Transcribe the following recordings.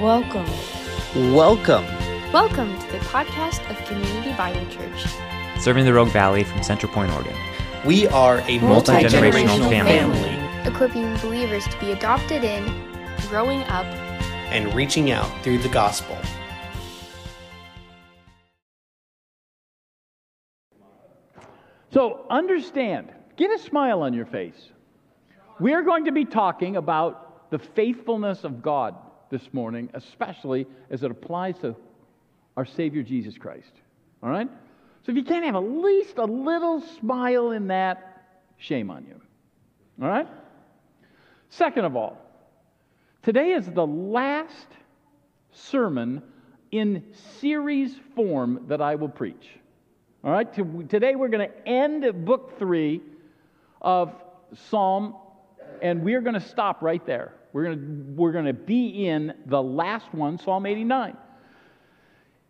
Welcome to the podcast of Community Bible Church, serving the Rogue Valley from Central Point, Oregon. We are a multi-generational family, equipping believers to be adopted in, growing up, and reaching out through the gospel. So understand, get a smile on your face. We are going to be talking about the faithfulness of God this morning, especially as it applies to our Savior Jesus Christ. All right? So if you can't have at least a little smile in that, shame on you. All right? Second of all, today is the last sermon in series form that I will preach. All right? Today we're going to end book 3 of Psalm, and we're going to stop right there. We're going to be in the last one, Psalm 89.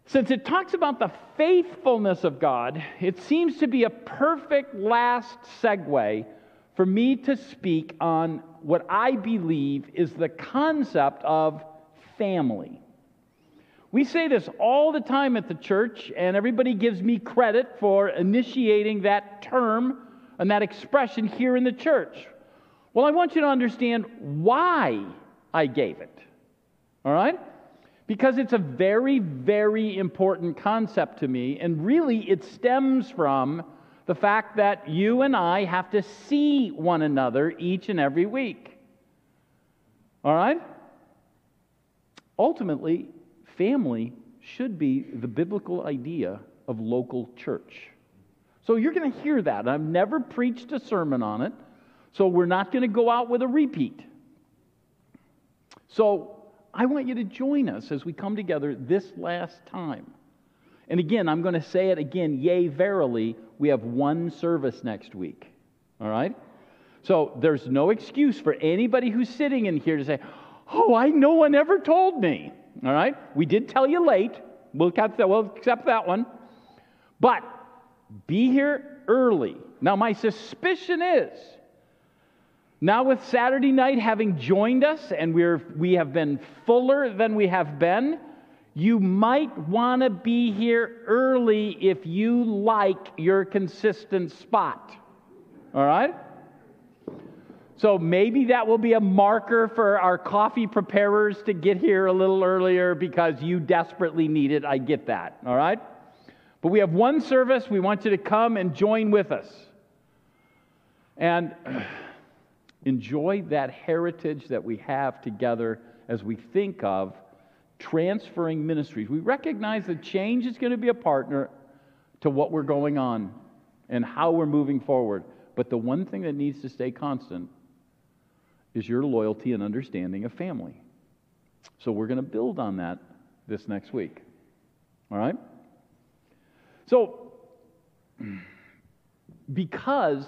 Since it talks about the faithfulness of God, it seems to be a perfect last segue for me to speak on what I believe is the concept of family. We say this all the time at the church, and everybody gives me credit for initiating that term and that expression here in the church. Well, I want you to understand why I gave it, all right? Because it's a very, very important concept to me, and really it stems from the fact that you and I have to see one another each and every week, all right? Ultimately, family should be the biblical idea of local church. So you're going to hear that. I've never preached a sermon on it, so we're not going to go out with a repeat. So I want you to join us as we come together this last time. And again, I'm going to say it again, yea, verily, we have one service next week. All right? So there's no excuse for anybody who's sitting in here to say, oh, no one ever told me. All right? We did tell you late. We'll accept that one. But be here early. Now, my suspicion is, now with Saturday night having joined us, and we have been fuller than we have been, you might want to be here early if you like your consistent spot. All right? So maybe that will be a marker for our coffee preparers to get here a little earlier because you desperately need it. I get that. All right? But we have one service. We want you to come and join with us. And enjoy that heritage that we have together as we think of transferring ministries. We recognize that change is going to be a partner to what we're going on and how we're moving forward. But the one thing that needs to stay constant is your loyalty and understanding of family. So we're going to build on that this next week. All right? So, because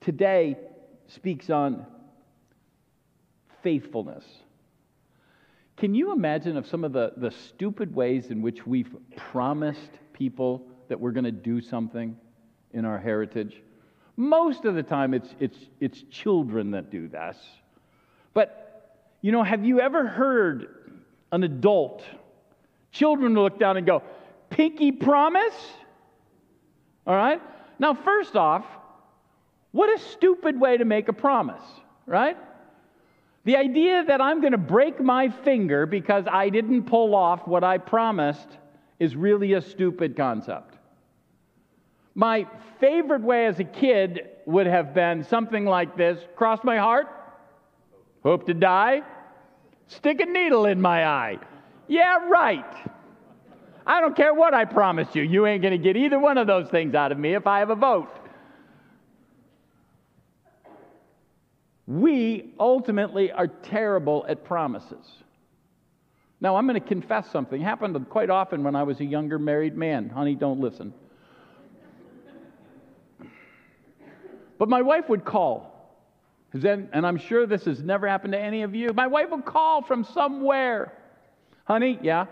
today speaks on faithfulness. Can you imagine of some of the stupid ways in which we've promised people that we're going to do something in our heritage? Most of the time it's children that do this. But, you know, have you ever heard an adult, children look down and go, pinky promise? All right? Now, first off, what a stupid way to make a promise, right? The idea that I'm going to break my finger because I didn't pull off what I promised is really a stupid concept. My favorite way as a kid would have been something like this: cross my heart, hope to die, stick a needle in my eye. Yeah, right. I don't care what I promised you. You ain't going to get either one of those things out of me if I have a vote. We ultimately are terrible at promises. Now, I'm going to confess something. It happened quite often when I was a younger married man. Honey, don't listen. But my wife would call. And I'm sure this has never happened to any of you. My wife would call from somewhere. Honey, yeah?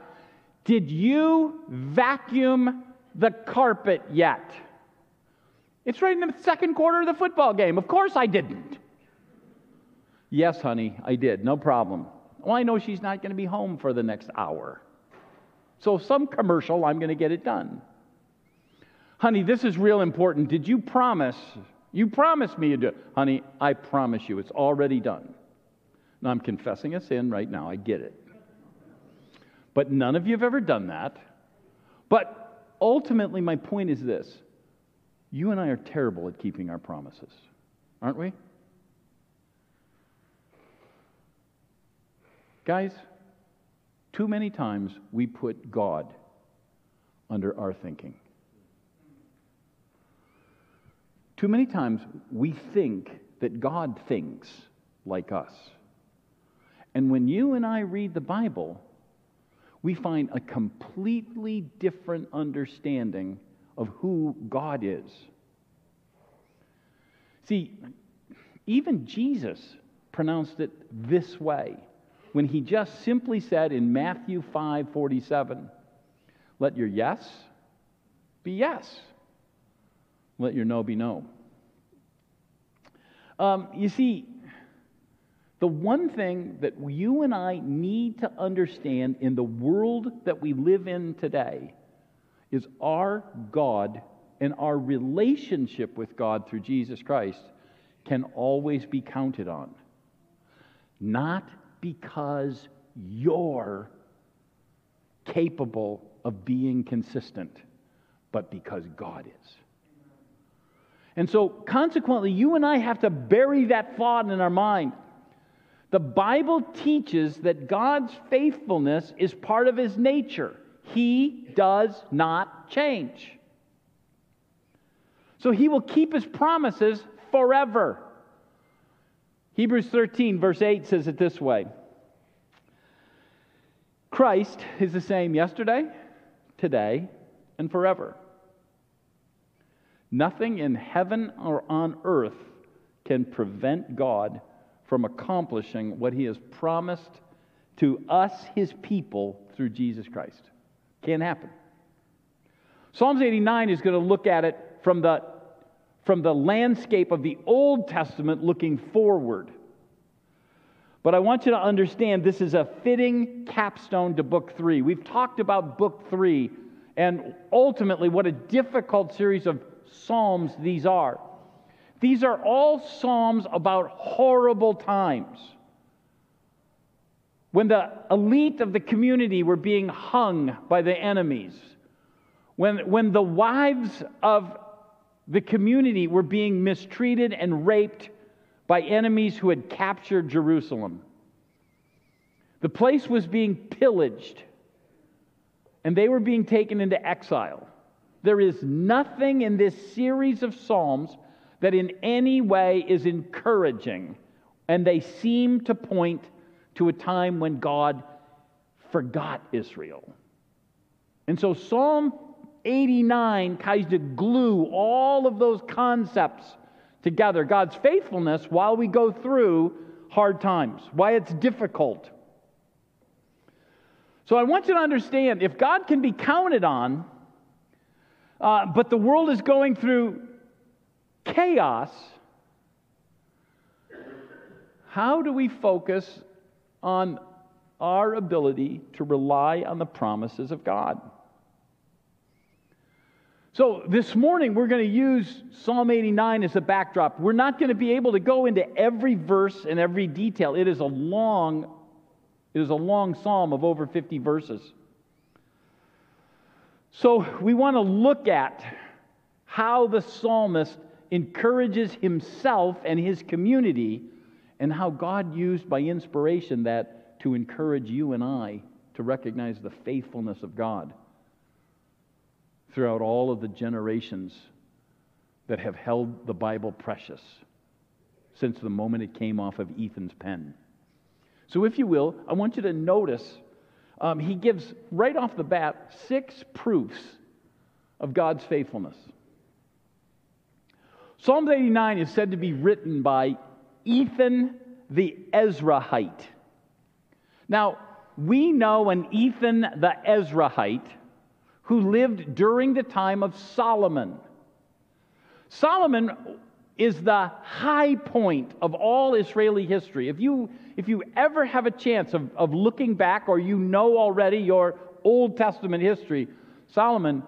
Did you vacuum the carpet yet? It's right in the second quarter of the football game. Of course I didn't. Yes, honey, I did. No problem. Well, I know she's not going to be home for the next hour. So some commercial, I'm going to get it done. Honey, this is real important. Did you promise? You promised me you'd do it. Honey, I promise you, it's already done. Now, I'm confessing a sin right now. I get it. But none of you have ever done that. But ultimately, my point is this. You and I are terrible at keeping our promises, aren't we? Guys, too many times we put God under our thinking. Too many times we think that God thinks like us. And when you and I read the Bible, we find a completely different understanding of who God is. See, even Jesus pronounced it this way when he just simply said in Matthew 5:47, let your yes be yes, let your no be no. You see, the one thing that you and I need to understand in the world that we live in today is our God and our relationship with God through Jesus Christ can always be counted on. Not because you're capable of being consistent, but because God is. And so, consequently, you and I have to bury that thought in our mind. The Bible teaches that God's faithfulness is part of His nature. He does not change. So He will keep His promises forever. Hebrews 13, verse 8 says it this way. Christ is the same yesterday, today, and forever. Nothing in heaven or on earth can prevent God from accomplishing what He has promised to us, His people, through Jesus Christ. Can't happen. Psalms 89 is going to look at it from the landscape of the Old Testament looking forward. But I want you to understand this is a fitting capstone to Book 3. We've talked about Book 3 and ultimately what a difficult series of Psalms these are. These are all psalms about horrible times. When the elite of the community were being hung by the enemies. When the wives of the community were being mistreated and raped by enemies who had captured Jerusalem. The place was being pillaged. And they were being taken into exile. There is nothing in this series of psalms that in any way is encouraging, and they seem to point to a time when God forgot Israel. And so Psalm 89 tries to glue all of those concepts together. God's faithfulness while we go through hard times, why it's difficult. So I want you to understand, if God can be counted on, but the world is going through chaos, how do we focus on our ability to rely on the promises of God? So this morning we're going to use Psalm 89 as a backdrop. We're not going to be able to go into every verse and every detail. It is a long psalm of over 50 verses. So we want to look at how the psalmist encourages himself and his community, and how God used by inspiration that to encourage you and I to recognize the faithfulness of God throughout all of the generations that have held the Bible precious since the moment it came off of Ethan's pen. So if you will, I want you to notice he gives right off the bat 6 proofs of God's faithfulness. Psalm 89 is said to be written by Ethan the Ezrahite. Now, we know an Ethan the Ezrahite who lived during the time of Solomon. Solomon is the high point of all Israeli history. If you ever have a chance of looking back, or you know already your Old Testament history, Solomon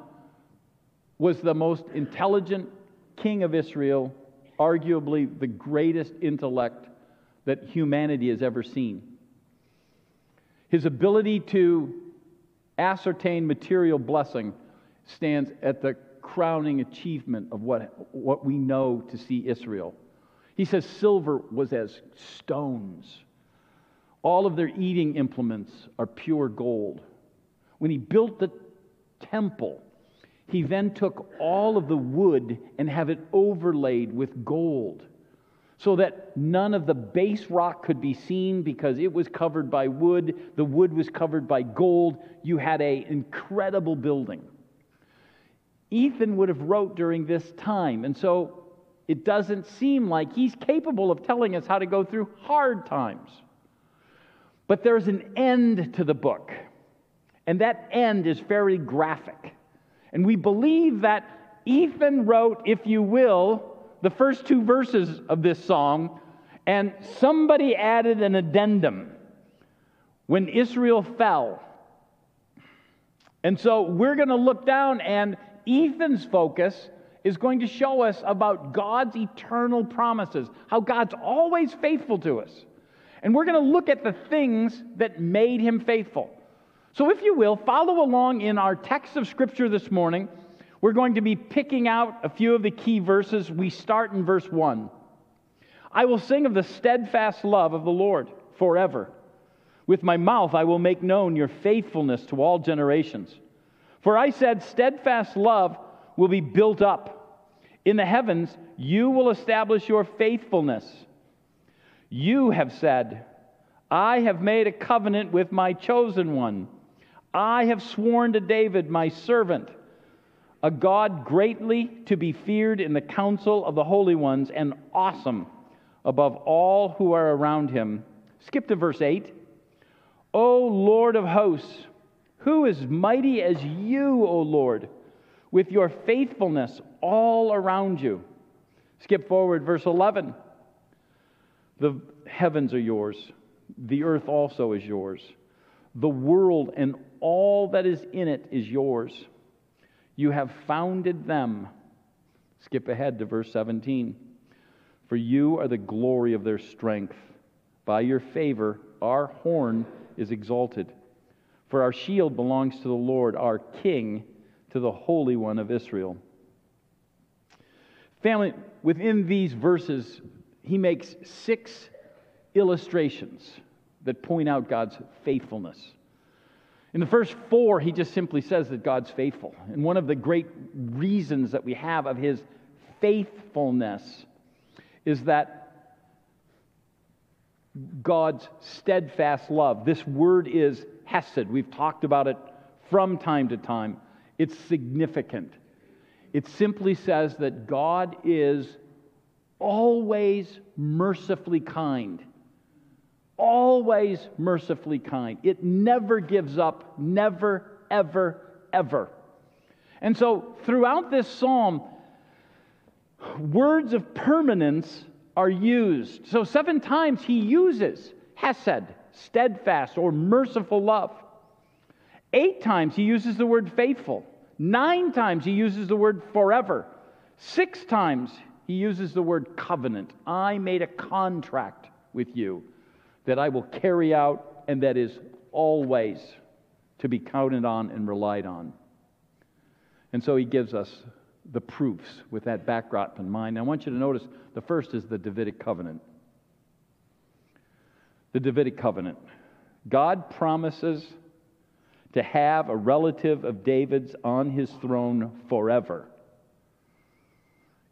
was the most intelligent king of Israel, arguably the greatest intellect that humanity has ever seen. His ability to ascertain material blessing stands at the crowning achievement of what we know to see Israel. He says silver was as stones. All of their eating implements are pure gold. When he built the temple, he then took all of the wood and have it overlaid with gold, so that none of the base rock could be seen because it was covered by wood. The wood was covered by gold. You had an incredible building. Ethan would have wrote during this time, and so it doesn't seem like he's capable of telling us how to go through hard times. But there's an end to the book, and that end is very graphic. And we believe that Ethan wrote, if you will, the first two verses of this song, and somebody added an addendum when Israel fell. And so we're going to look down, and Ethan's focus is going to show us about God's eternal promises, how God's always faithful to us. And we're going to look at the things that made him faithful. So if you will, follow along in our text of Scripture this morning. We're going to be picking out a few of the key verses. We start in verse 1. I will sing of the steadfast love of the Lord forever. With my mouth I will make known your faithfulness to all generations. For I said, steadfast love will be built up. In the heavens, you will establish your faithfulness. You have said, I have made a covenant with my chosen one. I have sworn to David, my servant, a God greatly to be feared in the council of the holy ones and awesome above all who are around him. Skip to verse 8. O Lord of hosts, who is mighty as you, O Lord, with your faithfulness all around you? Skip forward, verse 11. The heavens are yours. The earth also is yours. The world and all that is in it is yours. You have founded them. Skip ahead to verse 17. For you are the glory of their strength. By your favor, our horn is exalted. For our shield belongs to the Lord, our King, to the Holy One of Israel. Family, within these verses, he makes 6 illustrations that point out God's faithfulness. In the first 4, he just simply says that God's faithful. And one of the great reasons that we have of his faithfulness is that God's steadfast love. This word is hesed. We've talked about it from time to time. It's significant. It simply says that God is always mercifully kind. Always mercifully kind. It never gives up. Never, ever, ever. And so throughout this psalm, words of permanence are used. So 7 times he uses hesed, steadfast or merciful love. 8 times he uses the word faithful. 9 times he uses the word forever. 6 times he uses the word covenant. I made a contract with you that I will carry out, and that is always to be counted on and relied on. And so he gives us the proofs with that backdrop in mind. I want you to notice the first is the Davidic covenant. The Davidic covenant. God promises to have a relative of David's on his throne forever.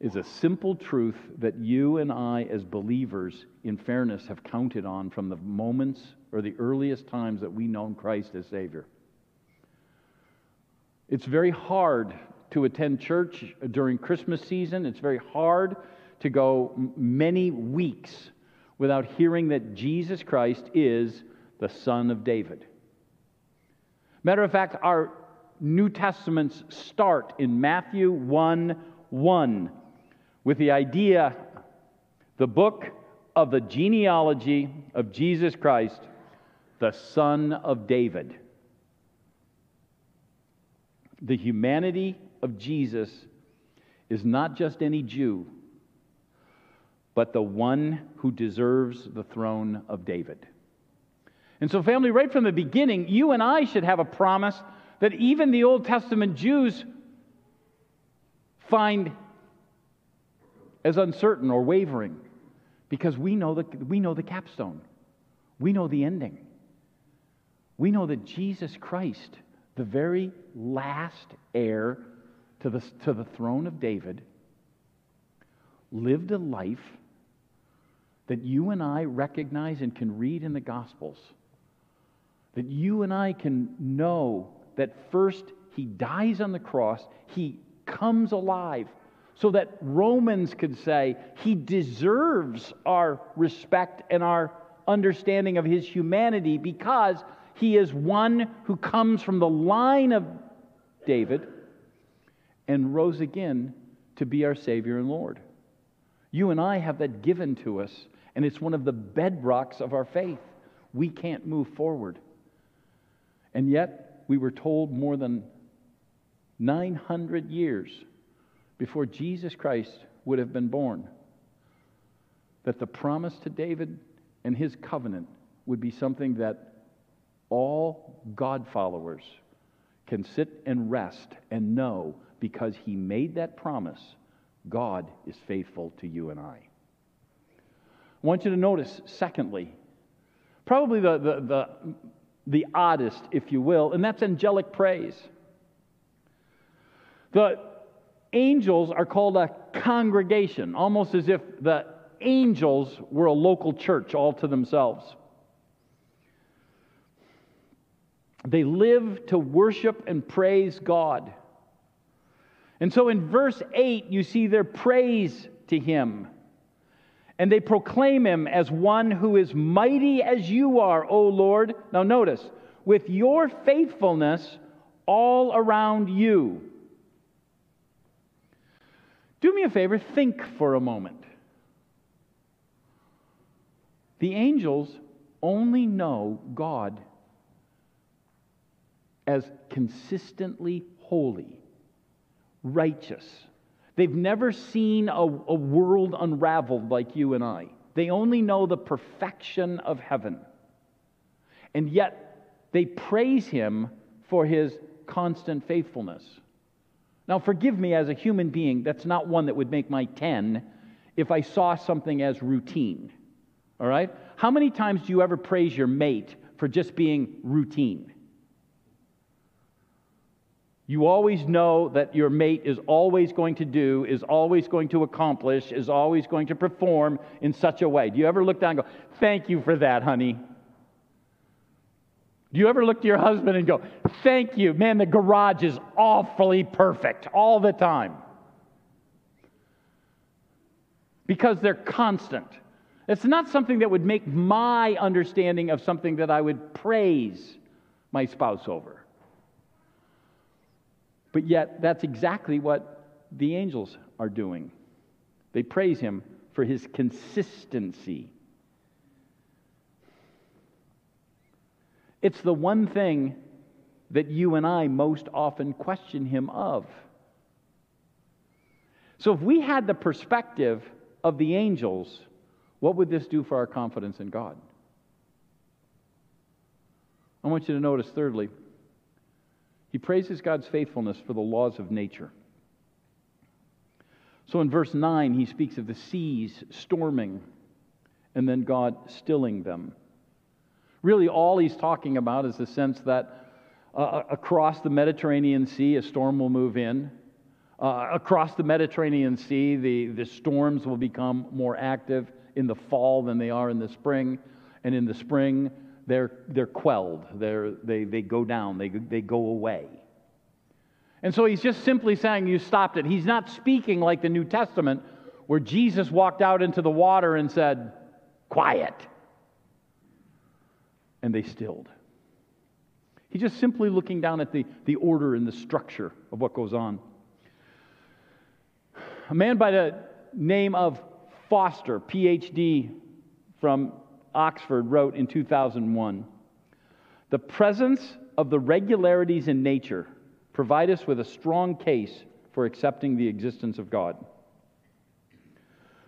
Is a simple truth that you and I as believers in fairness have counted on from the moments or the earliest times that we known Christ as Savior. It's very hard to attend church during Christmas season. It's very hard to go many weeks without hearing that Jesus Christ is the Son of David. Matter of fact, our New Testaments start in Matthew 1:1 with the idea the book of the genealogy of Jesus Christ, the son of David. The humanity of Jesus is not just any Jew, but the one who deserves the throne of David. And so, family, right from the beginning, you and I should have a promise that even the Old Testament Jews find as uncertain or wavering, because we know the capstone. We know the ending. We know that Jesus Christ, the very last heir to the throne of David, lived a life that you and I recognize and can read in the Gospels, that you and I can know that first he dies on the cross, he comes alive, so that Romans could say he deserves our respect and our understanding of his humanity because he is one who comes from the line of David and rose again to be our Savior and Lord. You and I have that given to us, and it's one of the bedrocks of our faith. We can't move forward. And yet, we were told more than 900 years before Jesus Christ would have been born that the promise to David and his covenant would be something that all God followers can sit and rest and know, because he made that promise. God is faithful to you and I. I want you to notice, secondly, probably the oddest, if you will, and that's angelic praise. The angels are called a congregation, almost as if the angels were a local church all to themselves. They live to worship and praise God. And so in verse 8, you see their praise to him. And they proclaim him as one who is mighty as you are, O Lord. Now notice, with your faithfulness all around you. Do me a favor, think for a moment. The angels only know God as consistently holy, righteous. They've never seen a world unraveled like you and I. They only know the perfection of heaven. And yet, they praise him for his constant faithfulness. Now, forgive me, as a human being, that's not one that would make my 10 if I saw something as routine. All right? How many times do you ever praise your mate for just being routine? You always know that your mate is always going to do, is always going to accomplish, is always going to perform in such a way. Do you ever look down and go, thank you for that, honey? Do you ever look to your husband and go, thank you, man, the garage is awfully perfect all the time? Because they're constant. It's not something that would make my understanding of something that I would praise my spouse over. But yet, that's exactly what the angels are doing. They praise him for his consistency. It's the one thing that you and I most often question him of. So if we had the perspective of the angels, what would this do for our confidence in God? I want you to notice, thirdly, he praises God's faithfulness for the laws of nature. So in verse 9, he speaks of the seas storming and then God stilling them. Really, all he's talking about is the sense that across the Mediterranean Sea, a storm will move in. Across the Mediterranean Sea, the storms will become more active in the fall than they are in the spring. And in the spring, They're quelled. They go down. They go away. And so he's just simply saying, you stopped it. He's not speaking like the New Testament, where Jesus walked out into the water and said, quiet. And they stilled. He's just simply looking down at the order and the structure of what goes on. A man by the name of Foster, Ph.D. from Oxford, wrote in 2001, "The presence of the regularities in nature provide us with a strong case for accepting the existence of God."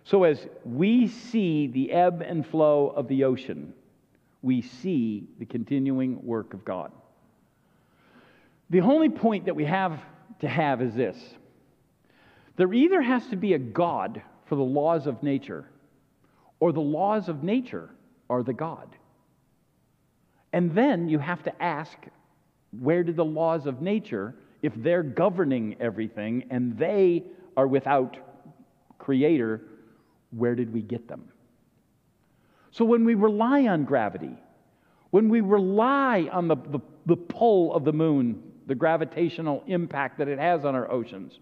So as we see the ebb and flow of the ocean, we see the continuing work of God. The only point that we have to have is this: there either has to be a God for the laws of nature, or the laws of nature are the God. And then you have to ask, where did the laws of nature, if they're governing everything and they are without creator, where did we get them? So when we rely on gravity, when we rely on the pull of the moon, the gravitational impact that it has on our oceans,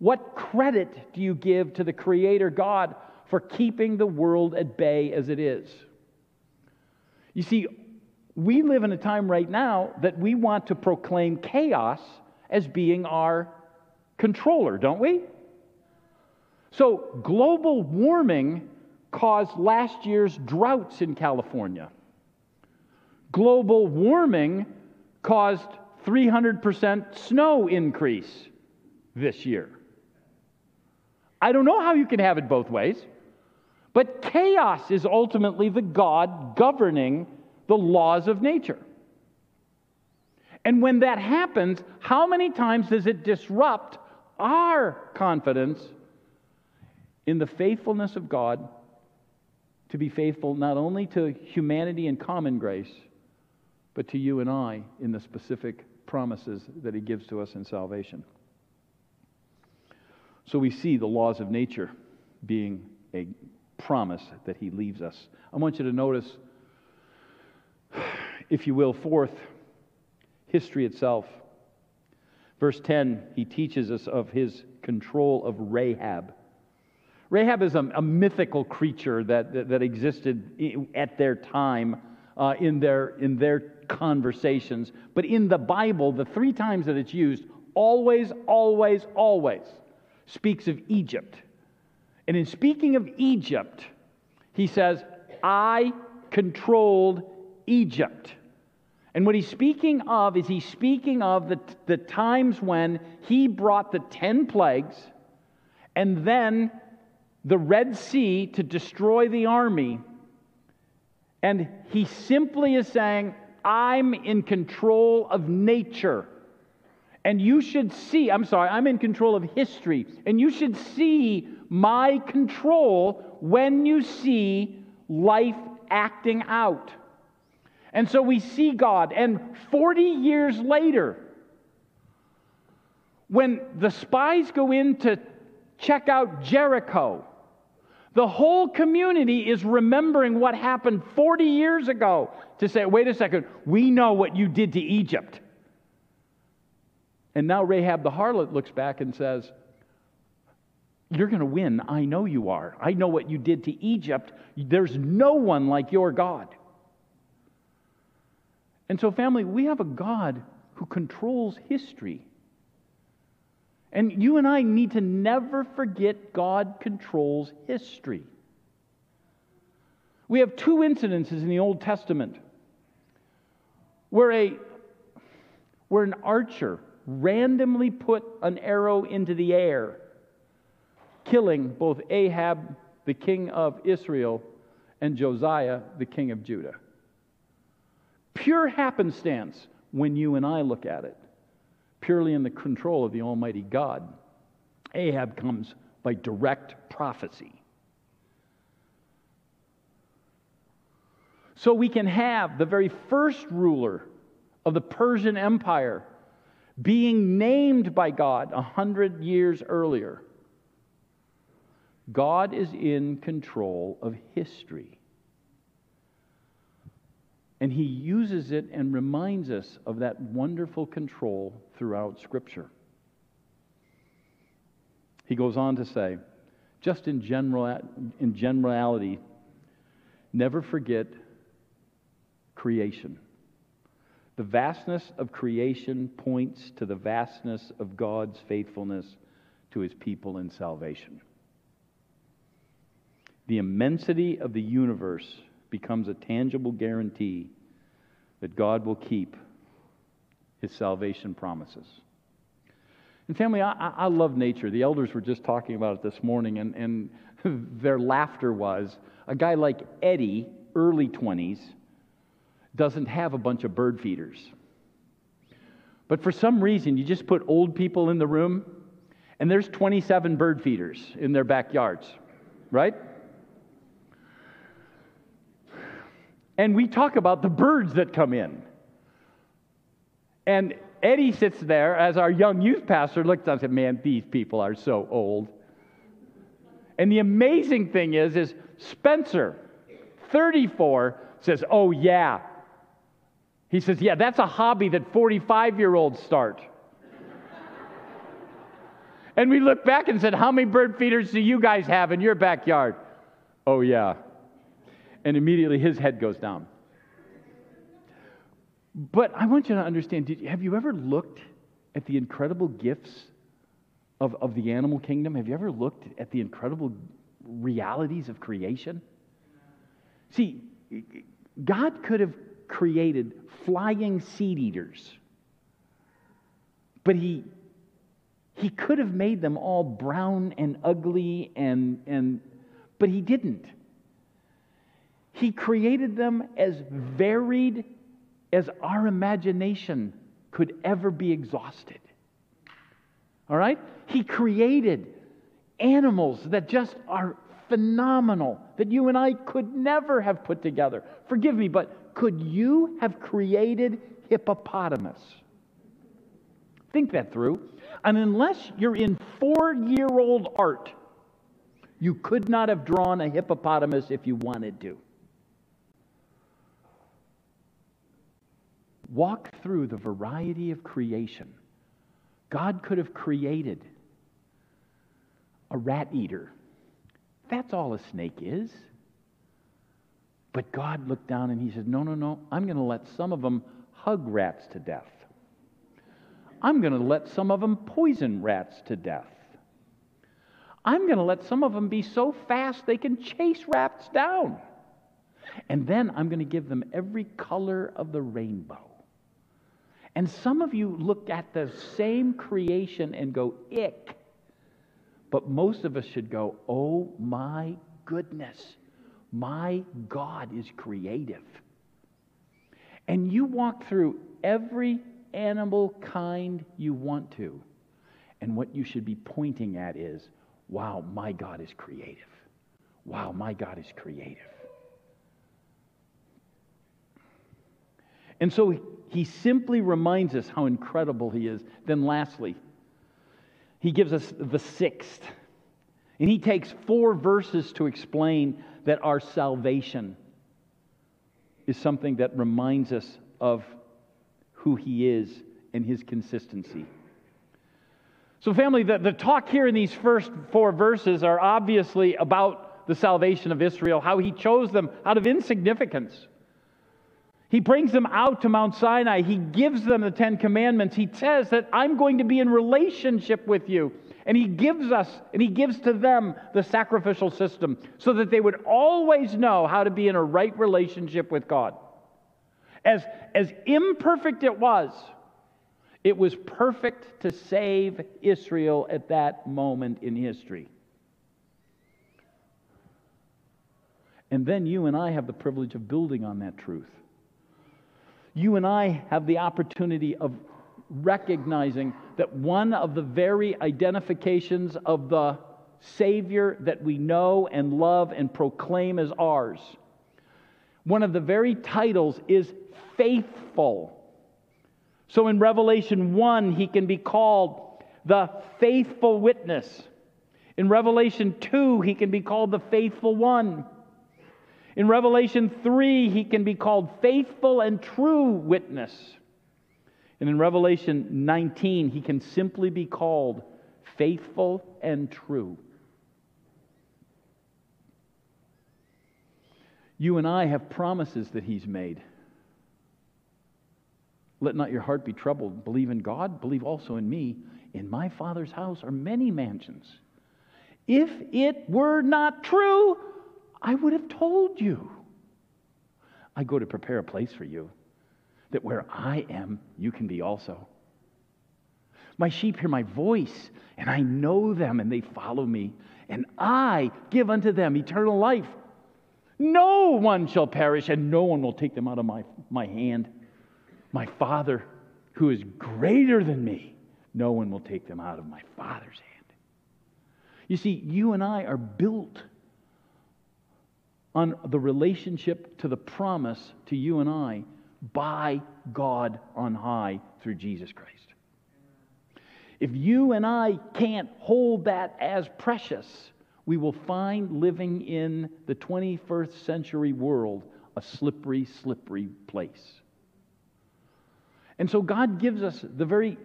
what credit do you give to the creator God for keeping the world at bay as it is? You see, we live in a time right now that we want to proclaim chaos as being our controller, don't we? So global warming caused last year's droughts in California. Global warming caused 300% snow increase this year. I don't know how you can have it both ways, but chaos is ultimately the God governing the laws of nature. And when that happens, how many times does it disrupt our confidence in the faithfulness of God to be faithful not only to humanity and common grace, but to you and I in the specific promises that He gives to us in salvation? So we see the laws of nature being a promise that He leaves us. I want you to notice, if you will, fourth, history itself. Verse 10, he teaches us of his control of Rahab. Rahab is a mythical creature that existed at their time, in their conversations. But in the Bible, the three times that it's used, always, always, always speaks of Egypt. And in speaking of Egypt, he says, "I controlled Egypt." And what he's speaking of is he's speaking of the times when he brought the 10 plagues and then the Red Sea to destroy the army. And he simply is saying, "I'm in control of nature." And you should see, I'm in control of history. And you should see my control when you see life acting out. And so we see God, and 40 years later, when the spies go in to check out Jericho, the whole community is remembering what happened 40 years ago to say, wait a second, we know what you did to Egypt. And now Rahab the harlot looks back and says, you're going to win. I know you are. I know what you did to Egypt. There's no one like your God. And so, family, we have a God who controls history. And you and I need to never forget God controls history. We have two incidences in the Old Testament where an archer randomly put an arrow into the air, killing both Ahab, the king of Israel, and Josiah, the king of Judah. Pure happenstance when you and I look at it, purely in the control of the Almighty God. Ahab comes by direct prophecy. So we can have the very first ruler of the Persian Empire being named by God 100 years earlier. God is in control of history. And He uses it and reminds us of that wonderful control throughout Scripture. He goes on to say, just in generality, never forget creation. The vastness of creation points to the vastness of God's faithfulness to His people in salvation. the immensity of the universe becomes a tangible guarantee that God will keep His salvation promises. And family, I love nature. The elders were just talking about it this morning, and their laughter was, a guy like Eddie, early 20s, doesn't have a bunch of bird feeders. But for some reason, you just put old people in the room, and there's 27 bird feeders in their backyards, right? And we talk about the birds that come in. And Eddie sits there as our young youth pastor, looks at us and says, man, these people are so old. And the amazing thing is Spencer, 34, says, oh, yeah. He says, yeah, that's a hobby that 45-year-olds start. And we looked back and said, how many bird feeders do you guys have in your backyard? Oh, yeah. And immediately his head goes down. But I want you to understand, have you ever looked at the incredible gifts of the animal kingdom? Have you ever looked at the incredible realities of creation? See, God could have created flying seed eaters, but He could have made them all brown and ugly, but He didn't. He created them as varied as our imagination could ever be exhausted. All right? He created animals that just are phenomenal, that you and I could never have put together. Forgive me, but could you have created hippopotamus? Think that through. And unless you're in 4-year-old art, you could not have drawn a hippopotamus if you wanted to. Walk through the variety of creation. God could have created a rat eater. That's all a snake is. But God looked down and He said, no, I'm going to let some of them hug rats to death. I'm going to let some of them poison rats to death. I'm going to let some of them be so fast they can chase rats down. And then I'm going to give them every color of the rainbow. And some of you look at the same creation and go, ick. But most of us should go, oh my goodness, my God is creative. And you walk through every animal kind you want to, and what you should be pointing at is, wow, my God is creative. Wow, my God is creative. And so He simply reminds us how incredible He is. Then lastly, He gives us the sixth. And He takes 4 verses to explain that our salvation is something that reminds us of who He is and His consistency. So family, the talk here in these first 4 verses are obviously about the salvation of Israel, how He chose them out of insignificance. He brings them out to Mount Sinai. He gives them the 10 Commandments. He says that I'm going to be in relationship with you. And He gives us, and He gives to them the sacrificial system so that they would always know how to be in a right relationship with God. As imperfect it was perfect to save Israel at that moment in history. And then you and I have the privilege of building on that truth. You and I have the opportunity of recognizing that one of the very identifications of the Savior that we know and love and proclaim as ours, one of the very titles is faithful. So in Revelation 1, He can be called the faithful witness. In Revelation 2, He can be called the faithful one. In Revelation 3, He can be called faithful and true witness. And in Revelation 19, He can simply be called faithful and true. You and I have promises that He's made. Let not your heart be troubled. Believe in God, believe also in me. In my Father's house are many mansions. If it were not true, I would have told you. I go to prepare a place for you, that where I am, you can be also. My sheep hear my voice, and I know them, and they follow me, and I give unto them eternal life. No one shall perish, and no one will take them out of my hand. My Father, who is greater than me, no one will take them out of my Father's hand. You see, you and I are built on the relationship to the promise to you and I by God on high through Jesus Christ. If you and I can't hold that as precious, we will find living in the 21st century world a slippery, slippery place. And so God gives us the very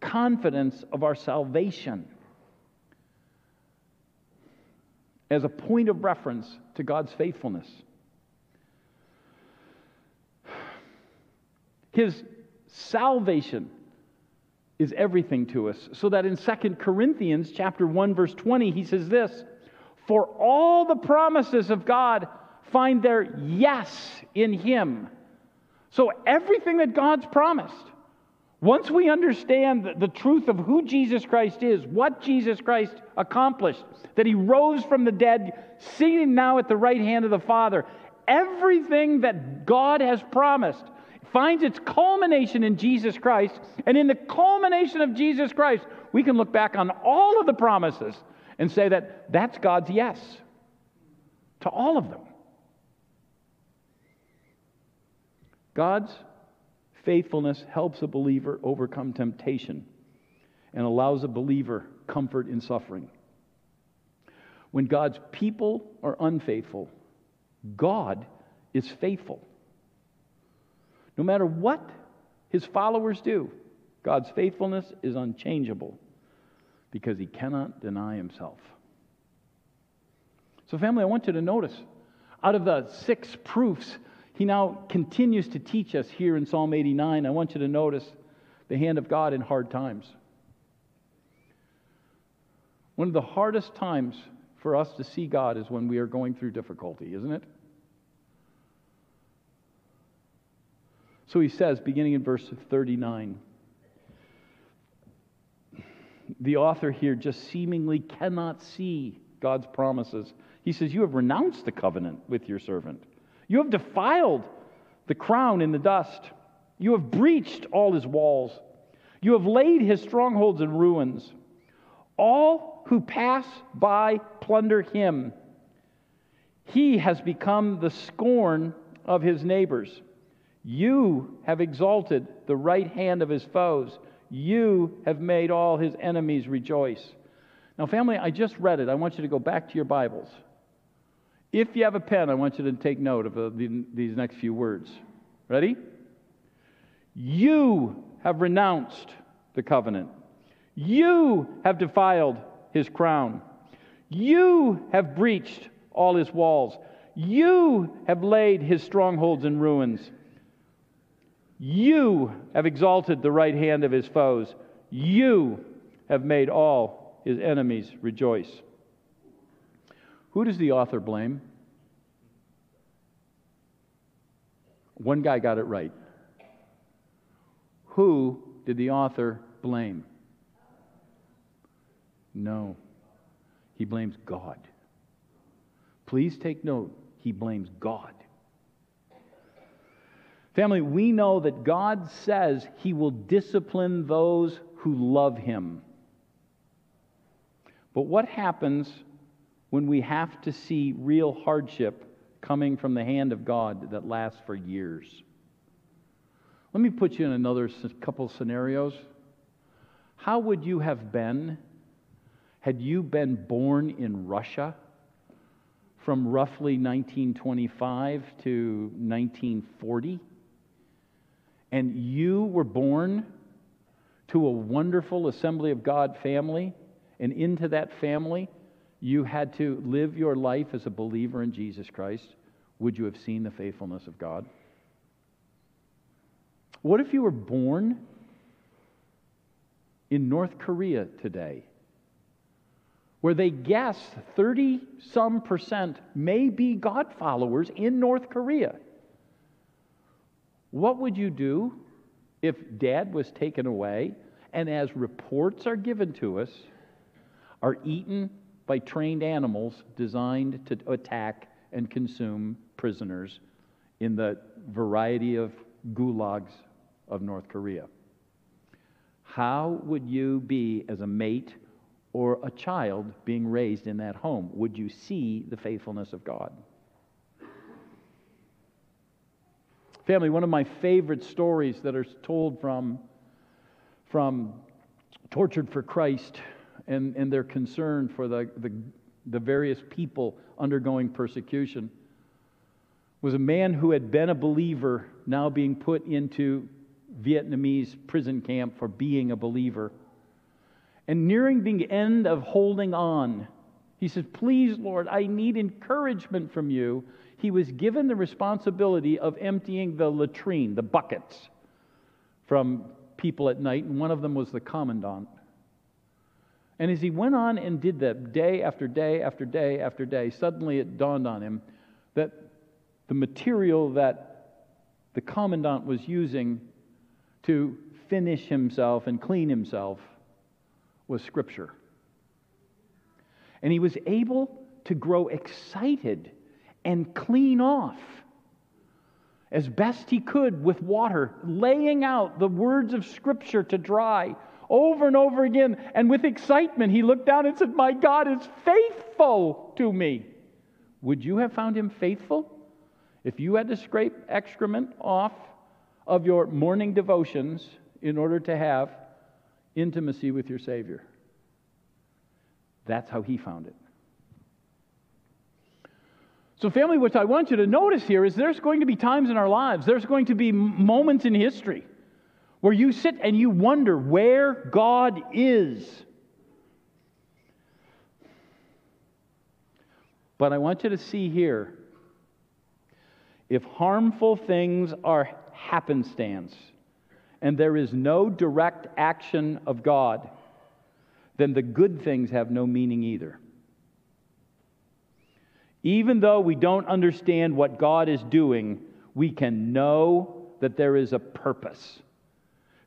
confidence of our salvation as a point of reference to God's faithfulness. His salvation is everything to us, so that in 2 Corinthians chapter 1, verse 20, he says this, "For all the promises of God find their yes in him." So everything that God's promised, once we understand the truth of who Jesus Christ is, what Jesus Christ accomplished, that he rose from the dead, sitting now at the right hand of the Father, everything that God has promised finds its culmination in Jesus Christ, and in the culmination of Jesus Christ, we can look back on all of the promises and say that that's God's yes to all of them. God's faithfulness helps a believer overcome temptation and allows a believer comfort in suffering. When God's people are unfaithful, God is faithful. No matter what his followers do, God's faithfulness is unchangeable because he cannot deny himself. So family, I want you to notice, out of the 6 proofs he now continues to teach us here in Psalm 89, I want you to notice the hand of God in hard times. One of the hardest times for us to see God is when we are going through difficulty, isn't it? So he says, beginning in verse 39, the author here just seemingly cannot see God's promises. He says, "You have renounced the covenant with your servant. You have defiled the crown in the dust. You have breached all his walls. You have laid his strongholds in ruins. All who pass by plunder him. He has become the scorn of his neighbors. You have exalted the right hand of his foes. You have made all his enemies rejoice." Now, family, I just read it. I want you to go back to your Bibles. If you have a pen, I want you to take note of these next few words. Ready? You have renounced the covenant. You have defiled his crown. You have breached all his walls. You have laid his strongholds in ruins. You have exalted the right hand of his foes. You have made all his enemies rejoice. Who does the author blame? One guy got it right. Who did the author blame? No. He blames God. Please take note, he blames God. Family, we know that God says he will discipline those who love him. But what happens when we have to see real hardship coming from the hand of God that lasts for years? Let me put you in another couple scenarios. How would you have been had you been born in Russia from roughly 1925 to 1940, and you were born to a wonderful Assembly of God family, and into that family you had to live your life as a believer in Jesus Christ? Would you have seen the faithfulness of God? What if you were born in North Korea today? where they guess 30-some% may be God followers in North Korea. What would you do if Dad was taken away and as reports are given to us, are eaten by trained animals designed to attack and consume prisoners in the variety of gulags of North Korea? How would you be as a mate or a child being raised in that home? Would you see the faithfulness of God? Family, one of my favorite stories that are told from Tortured for Christ and their concern for the various people undergoing persecution was a man who had been a believer now being put into Vietnamese prison camp for being a believer. And nearing the end of holding on, he says, "Please, Lord, I need encouragement from you." He was given the responsibility of emptying the latrine, the buckets, from people at night, and one of them was the commandant. And as he went on and did that day after day after day after day, suddenly it dawned on him that the material that the commandant was using to finish himself and clean himself was Scripture. And he was able to grow excited and clean off as best he could with water, laying out the words of Scripture to dry over and over again. And with excitement, he looked down and said, "My God is faithful to me." Would you have found him faithful if you had to scrape excrement off of your morning devotions in order to have intimacy with your Savior? That's how he found it. So family, what I want you to notice here is there's going to be times in our lives, there's going to be moments in history where you sit and you wonder where God is. But I want you to see here, if harmful things are happenstance and there is no direct action of God, then the good things have no meaning either. Even though we don't understand what God is doing, we can know that there is a purpose.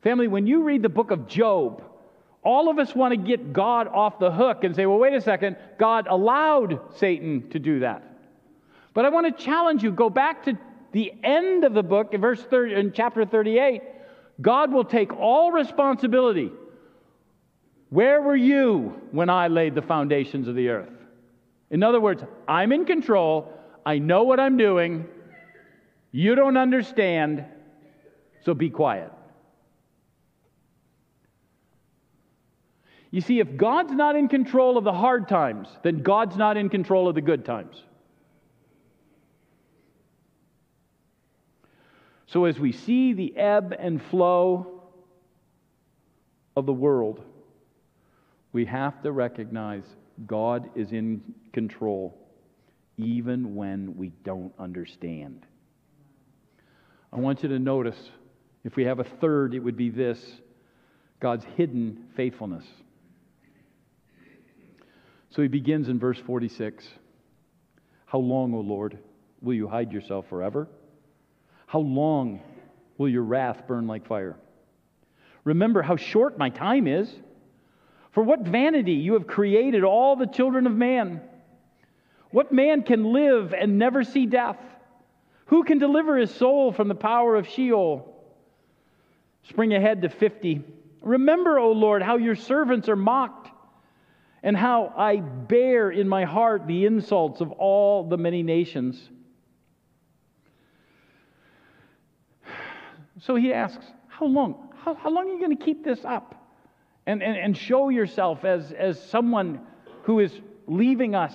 Family, when you read the book of Job, all of us want to get God off the hook and say, well, wait a second, God allowed Satan to do that. But I want to challenge you, go back to the end of the book, in verse 30, in chapter 38, God will take all responsibility. Where were you when I laid the foundations of the earth? In other words, I'm in control. I know what I'm doing. You don't understand, so be quiet. You see, if God's not in control of the hard times, then God's not in control of the good times. So as we see the ebb and flow of the world, we have to recognize God is in control even when we don't understand. I want you to notice, if we have a third, it would be this: God's hidden faithfulness. So he begins in verse 46. How long, O Lord, will you hide yourself forever? How long will your wrath burn like fire? Remember how short my time is. For what vanity you have created all the children of man. What man can live and never see death? Who can deliver his soul from the power of Sheol? Spring ahead to 50. Remember, O Lord, how your servants are mocked, and how I bear in my heart the insults of all the many nations. So he asks, how long? How long are you going to keep this up? And show yourself as someone who is leaving us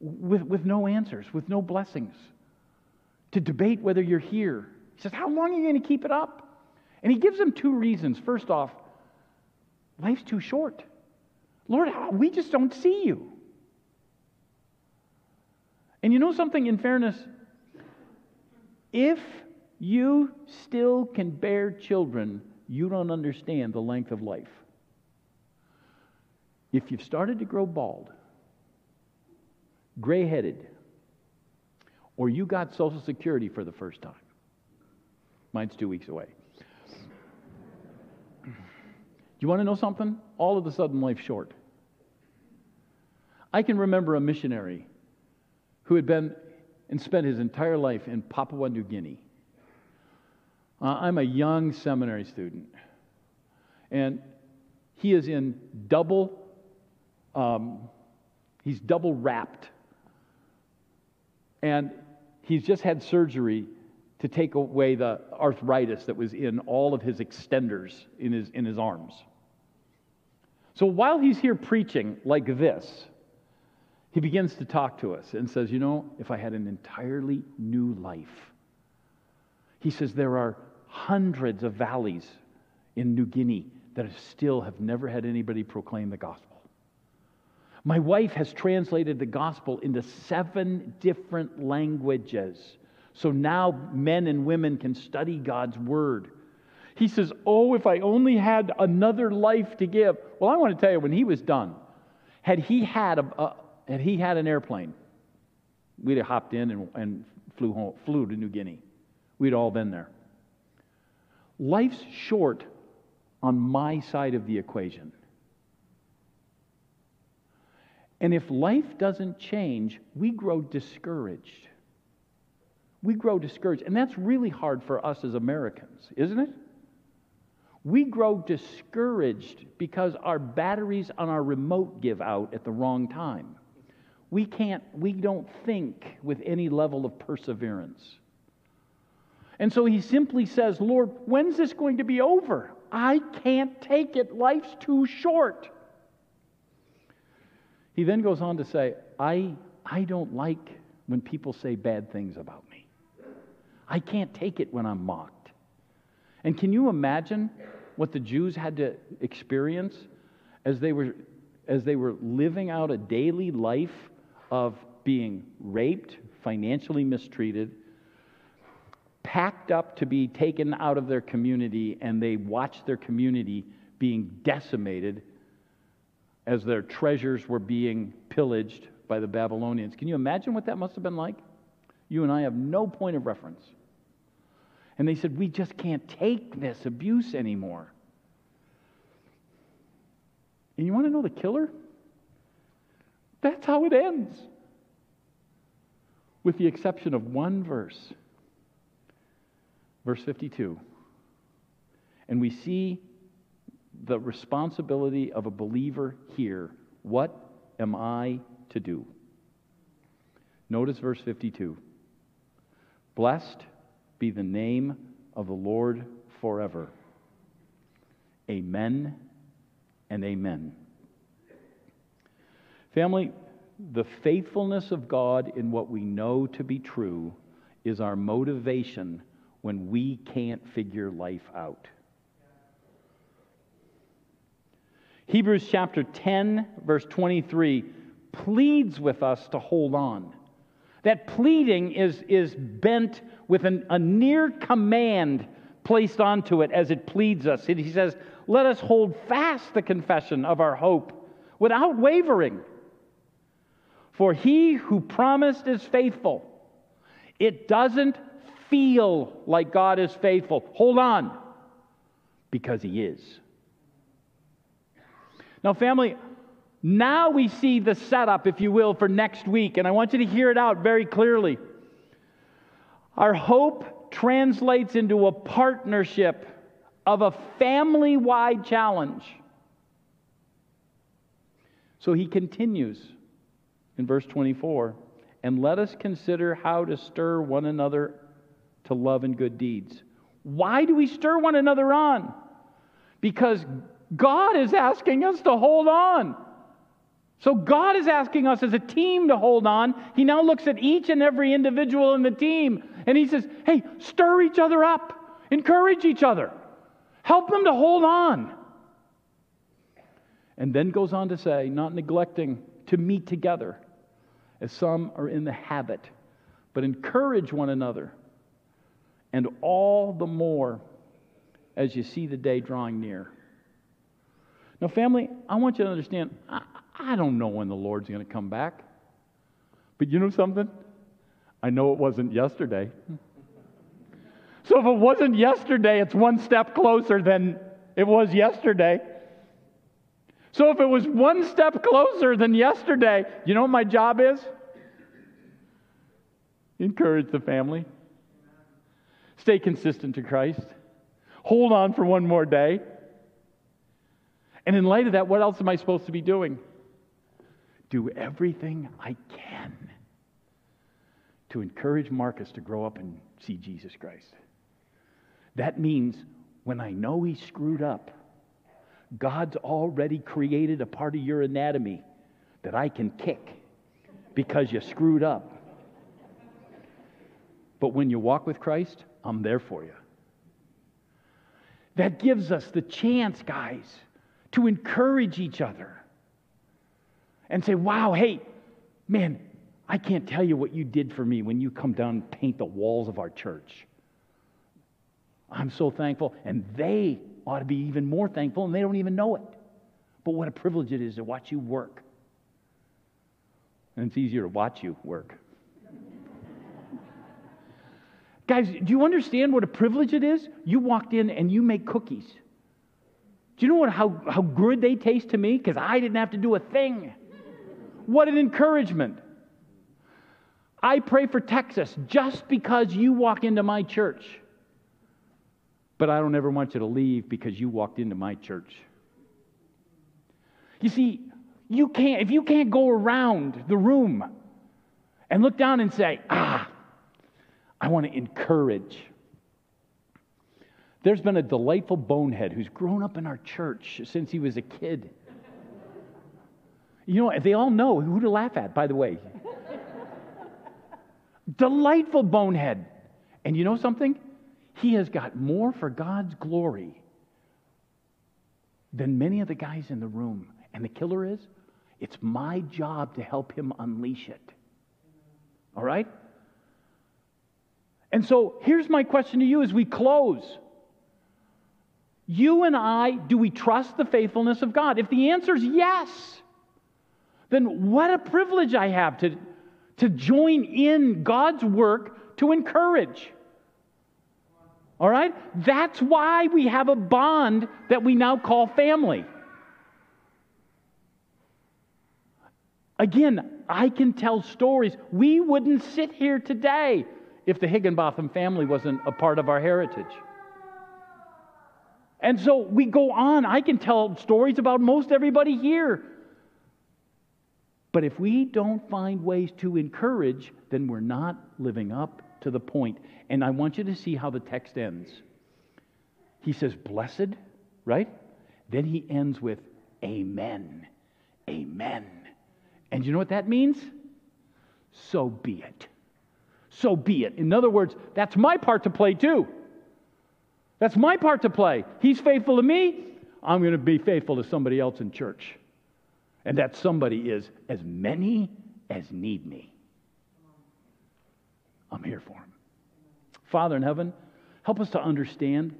with no answers, with no blessings, to debate whether you're here. He says, how long are you going to keep it up? And he gives them two reasons. First off, life's too short. Lord, we just don't see you. And you know something, in fairness, if you still can bear children, you don't understand the length of life. If you've started to grow bald, gray-headed, or you got Social Security for the first time, mine's 2 weeks away. You want to know something? All of a sudden, life's short. I can remember a missionary who had been and spent his entire life in Papua New Guinea. I'm a young seminary student, and he is in double wrapped, and he's just had surgery to take away the arthritis that was in all of his extenders in his arms. So while he's here preaching like this, he begins to talk to us and says, you know, if I had an entirely new life, he says there are hundreds of valleys in New Guinea that still have never had anybody proclaim the gospel. My wife has translated the gospel into 7 different languages, so now men and women can study God's word. He says, oh, if I only had another life to give. Well, I want to tell you, when he was done, had he had an airplane, we'd have hopped in and flew to New Guinea. We'd all been there. Life's short on my side of the equation. And if life doesn't change, we grow discouraged. We grow discouraged. And that's really hard for us as Americans, isn't it? We grow discouraged because our batteries on our remote give out at the wrong time. We don't think with any level of perseverance. And so he simply says, Lord, when's this going to be over? I can't take it. Life's too short. He then goes on to say, I don't like when people say bad things about me. I can't take it when I'm mocked. And can you imagine what the Jews had to experience as they were living out a daily life of being raped, financially mistreated, packed up to be taken out of their community, and they watched their community being decimated as their treasures were being pillaged by the Babylonians. Can you imagine what that must have been like? You and I have no point of reference. And they said, we just can't take this abuse anymore. And you want to know the killer? That's how it ends. With the exception of one verse. Verse 52. And we see the responsibility of a believer here. What am I to do? Notice verse 52. Blessed be the name of the Lord forever. Amen and amen. Family, the faithfulness of God in what we know to be true is our motivation when we can't figure life out. Hebrews chapter 10, verse 23, pleads with us to hold on. That pleading is bent with a near command placed onto it as it pleads us. And he says, let us hold fast the confession of our hope without wavering. For he who promised is faithful. It doesn't feel like God is faithful. Hold on, because he is. Now, family, now we see the setup, if you will, for next week, and I want you to hear it out very clearly. Our hope translates into a partnership of a family-wide challenge. So he continues in verse 24, and let us consider how to stir one another to love and good deeds. Why do we stir one another on? Because God is asking us to hold on. So God is asking us as a team to hold on. He now looks at each and every individual in the team, and he says, hey, stir each other up. Encourage each other. Help them to hold on. And then goes on to say, not neglecting to meet together, as some are in the habit, but encourage one another, and all the more as you see the day drawing near. Now, family, I want you to understand, I don't know when the Lord's going to come back. But you know something? I know it wasn't yesterday. So if it wasn't yesterday, it's one step closer than it was yesterday. So if it was one step closer than yesterday, you know what my job is? Encourage the family. Stay consistent to Christ. Hold on for one more day. And in light of that, what else am I supposed to be doing? Do everything I can to encourage Marcus to grow up and see Jesus Christ. That means when I know he's screwed up, God's already created a part of your anatomy that I can kick because you screwed up. But when you walk with Christ, I'm there for you. That gives us the chance, guys, to encourage each other and say, wow, hey, man, I can't tell you what you did for me when you come down and paint the walls of our church. I'm so thankful, and they ought to be even more thankful, and they don't even know it. But what a privilege it is to watch you work. And it's easier to watch you work. Guys, do you understand what a privilege it is? You walked in and you make cookies. Do you know how good they taste to me? Because I didn't have to do a thing. What an encouragement. I pray for Texas just because you walk into my church. But I don't ever want you to leave because you walked into my church. You see, if you can't go around the room and look down and say, I want to encourage. There's been a delightful bonehead who's grown up in our church since he was a kid. You know, they all know who to laugh at, by the way. Delightful bonehead. And you know something? He has got more for God's glory than many of the guys in the room. And the killer is, it's my job to help him unleash it. All right? And so here's my question to you as we close. You and I, do we trust the faithfulness of God? If the answer is yes, then what a privilege I have to join in God's work to encourage. All right? That's why we have a bond that we now call family. Again, I can tell stories. We wouldn't sit here today if the Higginbotham family wasn't a part of our heritage. And so we go on. I can tell stories about most everybody here. But if we don't find ways to encourage, then we're not living up to the point. And I want you to see how the text ends. He says, blessed, right? Then he ends with, amen, amen. And you know what that means? So be it. So be it. In other words, that's my part to play too. That's my part to play. He's faithful to me. I'm going to be faithful to somebody else in church. And that somebody is as many as need me. I'm here for him. Father in heaven, help us to understand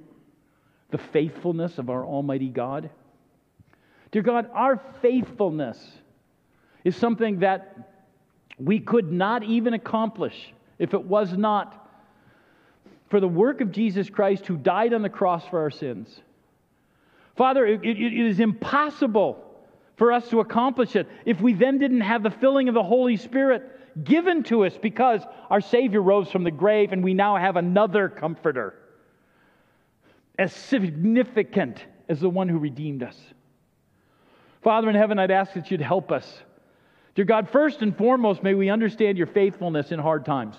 the faithfulness of our Almighty God. Dear God, our faithfulness is something that we could not even accomplish if it was not for the work of Jesus Christ who died on the cross for our sins. Father, it is impossible for us to accomplish it if we then didn't have the filling of the Holy Spirit given to us because our Savior rose from the grave and we now have another comforter as significant as the one who redeemed us. Father in heaven, I'd ask that you'd help us. Dear God, first and foremost, may we understand your faithfulness in hard times.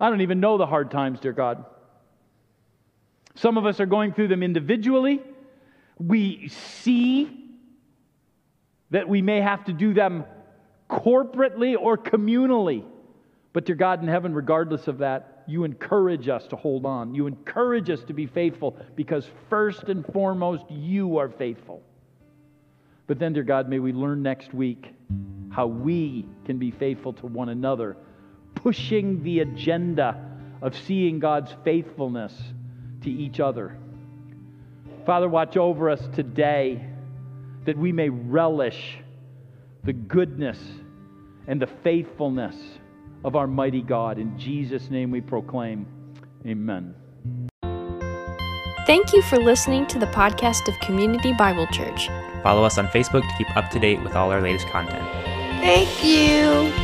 I don't even know the hard times, dear God. Some of us are going through them individually. We see that we may have to do them corporately or communally. But dear God in heaven, regardless of that, you encourage us to hold on. You encourage us to be faithful because first and foremost, you are faithful. But then, dear God, may we learn next week how we can be faithful to one another, pushing the agenda of seeing God's faithfulness to each other. Father, watch over us today that we may relish the goodness and the faithfulness of our mighty God. In Jesus' name we proclaim, amen. Thank you for listening to the podcast of Community Bible Church. Follow us on Facebook to keep up to date with all our latest content. Thank you.